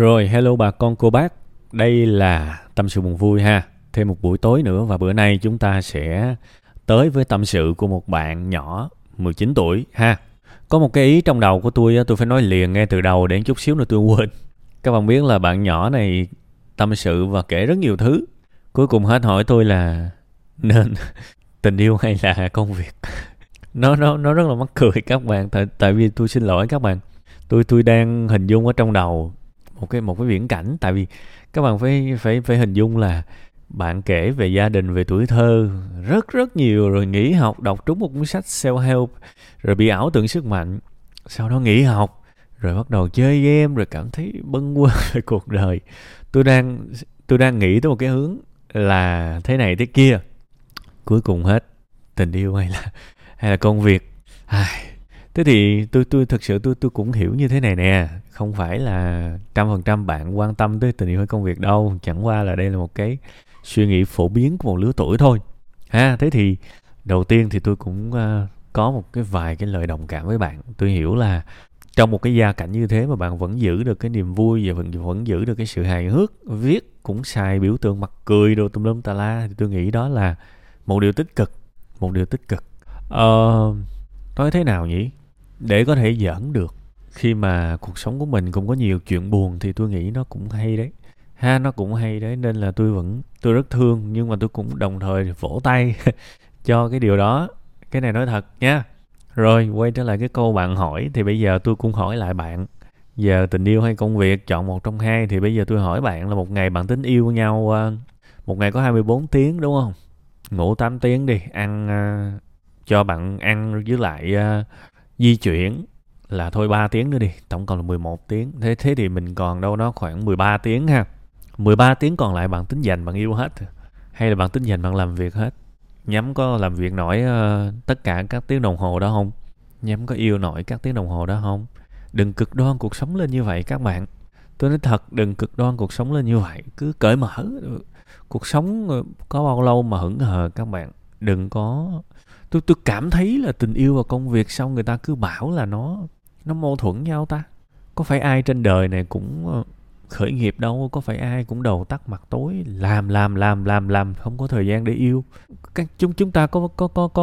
Rồi, hello bà con cô bác. Đây là Tâm sự buồn vui ha. Thêm một buổi tối nữa và bữa nay chúng ta sẽ tới với tâm sự của một bạn nhỏ 19 tuổi ha. Có một cái ý trong đầu của tôi phải nói liền ngay từ đầu để chút xíu nữa tôi quên. Các bạn biết là bạn nhỏ này tâm sự và kể rất nhiều thứ. Cuối cùng hết hỏi tôi là nên tình yêu hay là công việc. Nó rất là mắc cười các bạn. Tại vì tôi xin lỗi các bạn. Tôi đang hình dung ở trong đầu một cái viễn cảnh, tại vì các bạn phải hình dung là bạn kể về gia đình, về tuổi thơ rất nhiều, rồi nghỉ học đọc trúng một cuốn sách self-help, rồi bị ảo tưởng sức mạnh, sau đó nghỉ học rồi bắt đầu chơi game, rồi cảm thấy bâng quơ về cuộc đời. Tôi đang nghĩ tới một cái hướng là thế này thế kia, cuối cùng hết tình yêu hay là công việc. Thế thì tôi thực sự cũng hiểu như thế này nè, không phải là 100% bạn quan tâm tới tình yêu hay công việc đâu, chẳng qua là đây là một cái suy nghĩ phổ biến của một lứa tuổi thôi ha. Thế thì đầu tiên thì tôi cũng có một cái vài cái lời đồng cảm với bạn. Tôi hiểu là trong một cái gia cảnh như thế mà bạn vẫn giữ được cái niềm vui và vẫn giữ được cái sự hài hước, viết cũng xài biểu tượng mặt cười đồ tùm lum tà la, thì tôi nghĩ đó là một điều tích cực, một điều tích cực. Nói thế nào nhỉ? Để có thể giỡn được khi mà cuộc sống của mình cũng có nhiều chuyện buồn thì tôi nghĩ nó cũng hay đấy. Ha, nó cũng hay đấy, nên là tôi rất thương, nhưng mà tôi cũng đồng thời vỗ tay cho cái điều đó. Cái này nói thật nha. Rồi, quay trở lại cái câu bạn hỏi, thì bây giờ tôi cũng hỏi lại bạn. Giờ tình yêu hay công việc, chọn một trong hai, thì bây giờ tôi hỏi bạn là một ngày bạn tính yêu nhau, một ngày có 24 tiếng đúng không? Ngủ 8 tiếng đi, ăn cho bạn ăn với lại di chuyển là thôi 3 tiếng nữa đi, tổng cộng là 11 tiếng. Thế thì mình còn đâu đó khoảng 13 tiếng ha. 13 tiếng còn lại bạn tính dành bạn yêu hết, hay là bạn tính dành bạn làm việc hết? Nhắm có làm việc nổi tất cả các tiếng đồng hồ đó không? Nhắm có yêu nổi các tiếng đồng hồ đó không? Đừng cực đoan cuộc sống lên như vậy các bạn. Tôi nói thật, đừng cực đoan cuộc sống lên như vậy. Cứ cởi mở. Cuộc sống có bao lâu mà hững hờ các bạn. Đừng có... Tôi cảm thấy là tình yêu và công việc xong người ta cứ bảo là nó mâu thuẫn nhau ta. Có phải ai trên đời này cũng khởi nghiệp đâu, có phải ai cũng đầu tắt mặt tối, làm không có thời gian để yêu. Chúng ta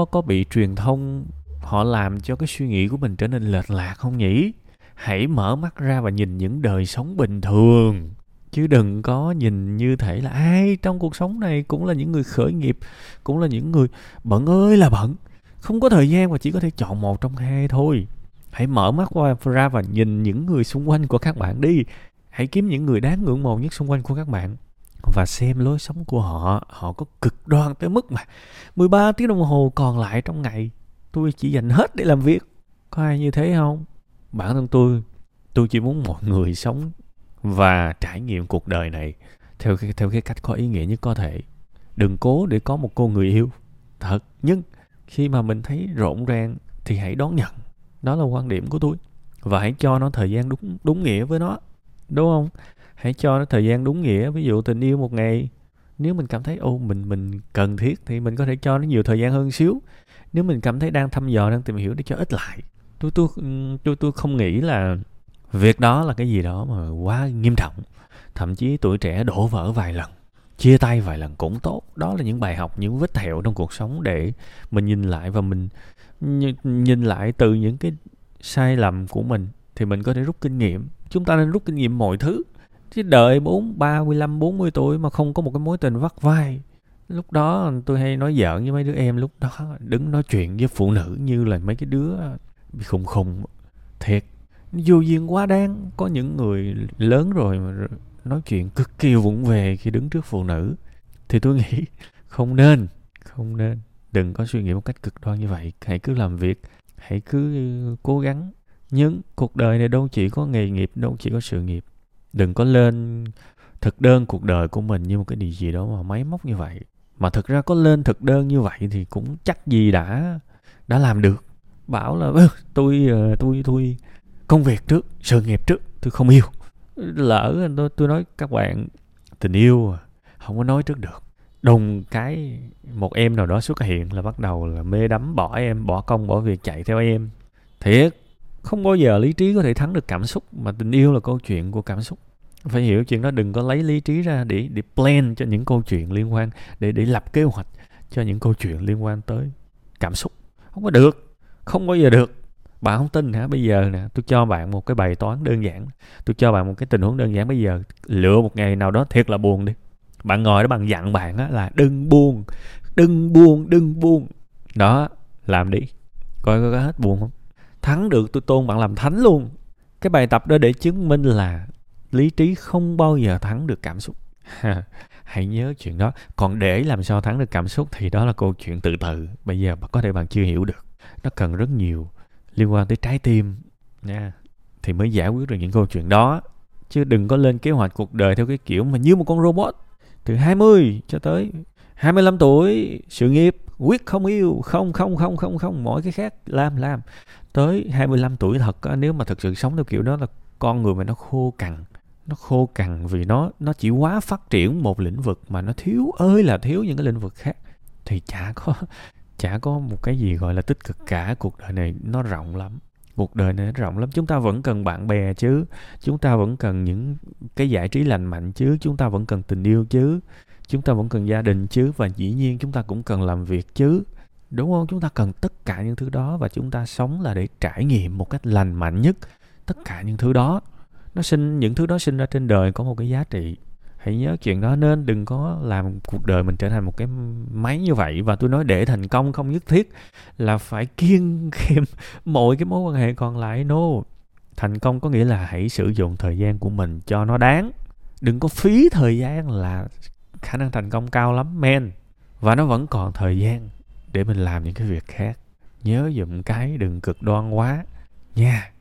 có bị truyền thông họ làm cho cái suy nghĩ của mình trở nên lệch lạc không nhỉ? Hãy mở mắt ra và nhìn những đời sống bình thường. Chứ đừng có nhìn như thể là ai trong cuộc sống này cũng là những người khởi nghiệp, cũng là những người bận ơi là bận, không có thời gian và chỉ có thể chọn một trong hai thôi. Hãy mở mắt ra và nhìn những người xung quanh của các bạn đi. Hãy kiếm những người đáng ngưỡng mộ nhất xung quanh của các bạn và xem lối sống của họ. Họ có cực đoan tới mức mà 13 tiếng đồng hồ còn lại trong ngày tôi chỉ dành hết để làm việc. Có ai như thế không? Bản thân tôi chỉ muốn mọi người sống và trải nghiệm cuộc đời này theo cái cách có ý nghĩa nhất có thể. Đừng cố để có một cô người yêu thật, nhưng khi mà mình thấy rộn ràng thì hãy đón nhận. Đó là quan điểm của tôi. Và hãy cho nó thời gian đúng nghĩa với nó, đúng không? Hãy cho nó thời gian đúng nghĩa. Ví dụ tình yêu một ngày, nếu mình cảm thấy mình cần thiết thì mình có thể cho nó nhiều thời gian hơn xíu. Nếu mình cảm thấy đang thăm dò, đang tìm hiểu để cho ít lại. Tôi không nghĩ là việc đó là cái gì đó mà quá nghiêm trọng. Thậm chí tuổi trẻ đổ vỡ vài lần, chia tay vài lần cũng tốt. Đó là những bài học, những vết thẹo trong cuộc sống để mình nhìn lại, và mình nhìn lại từ những cái sai lầm của mình thì mình có thể rút kinh nghiệm. Chúng ta nên rút kinh nghiệm mọi thứ. Chứ đợi 35, 40 tuổi mà không có một cái mối tình vắt vai. Lúc đó tôi hay nói giỡn với mấy đứa em, lúc đó đứng nói chuyện với phụ nữ như là mấy cái đứa khùng thiệt. Vô duyên quá đáng, có những người lớn rồi mà nói chuyện cực kỳ vụng về khi đứng trước phụ nữ. Thì tôi nghĩ không nên, đừng có suy nghĩ một cách cực đoan như vậy. Hãy cứ làm việc, hãy cứ cố gắng. Nhưng cuộc đời này đâu chỉ có nghề nghiệp, đâu chỉ có sự nghiệp. Đừng có lên thực đơn cuộc đời của mình như một cái điều gì đó mà máy móc như vậy. Mà thực ra có lên thực đơn như vậy thì cũng chắc gì đã làm được. Bảo là tôi công việc trước, sự nghiệp trước, tôi không yêu. Lỡ tôi nói các bạn, tình yêu không có nói trước được. Đùng cái một em nào đó xuất hiện là bắt đầu là mê đắm, bỏ em, bỏ công, bỏ việc chạy theo em. Thiệt, không bao giờ lý trí có thể thắng được cảm xúc, mà tình yêu là câu chuyện của cảm xúc. phải hiểu chuyện đó, đừng có lấy lý trí ra để plan cho những câu chuyện liên quan, để lập kế hoạch cho những câu chuyện liên quan tới cảm xúc. Không có được, không bao giờ được. Bạn không tin hả? Bây giờ nè, tôi cho bạn một cái bài toán đơn giản, tôi cho bạn một cái tình huống đơn giản. Bây giờ lựa một ngày nào đó thiệt là buồn đi, bạn ngồi đó bạn dặn bạn á là đừng buồn đó, làm đi coi có hết buồn không. Thắng được tôi tôn bạn làm thánh luôn. Cái bài tập đó để chứng minh là lý trí không bao giờ thắng được cảm xúc. Hãy nhớ chuyện đó. Còn để làm sao thắng được cảm xúc thì đó là câu chuyện từ từ. Bây giờ có thể bạn chưa hiểu được, nó cần rất nhiều liên quan tới trái tim nha, thì mới giải quyết được những câu chuyện đó. Chứ đừng có lên kế hoạch cuộc đời theo cái kiểu mà như một con robot, từ 20 cho tới 25 tuổi, sự nghiệp, quyết không yêu, không, mỗi cái khác làm. Tới 25 tuổi thật, nếu mà thực sự sống theo kiểu đó là con người mà nó khô cằn. Nó khô cằn vì nó chỉ quá phát triển một lĩnh vực mà nó thiếu ơi là thiếu những cái lĩnh vực khác. Thì chả có một cái gì gọi là tích cực cả. Cuộc đời này nó rộng lắm. Chúng ta vẫn cần bạn bè chứ. Chúng ta vẫn cần những cái giải trí lành mạnh chứ. Chúng ta vẫn cần tình yêu chứ. Chúng ta vẫn cần gia đình chứ. Và dĩ nhiên chúng ta cũng cần làm việc chứ. Đúng không? Chúng ta cần tất cả những thứ đó. Và chúng ta sống là để trải nghiệm một cách lành mạnh nhất tất cả những thứ đó. Những thứ đó sinh ra trên đời có một cái giá trị. Hãy nhớ chuyện đó, nên đừng có làm cuộc đời mình trở thành một cái máy như vậy. Và tôi nói để thành công không nhất thiết là phải kiêng khem mọi cái mối quan hệ còn lại. Thành công có nghĩa là hãy sử dụng thời gian của mình cho nó đáng. Đừng có phí thời gian là khả năng thành công cao lắm men. Và nó vẫn còn thời gian để mình làm những cái việc khác. Nhớ dùm cái đừng cực đoan quá nha.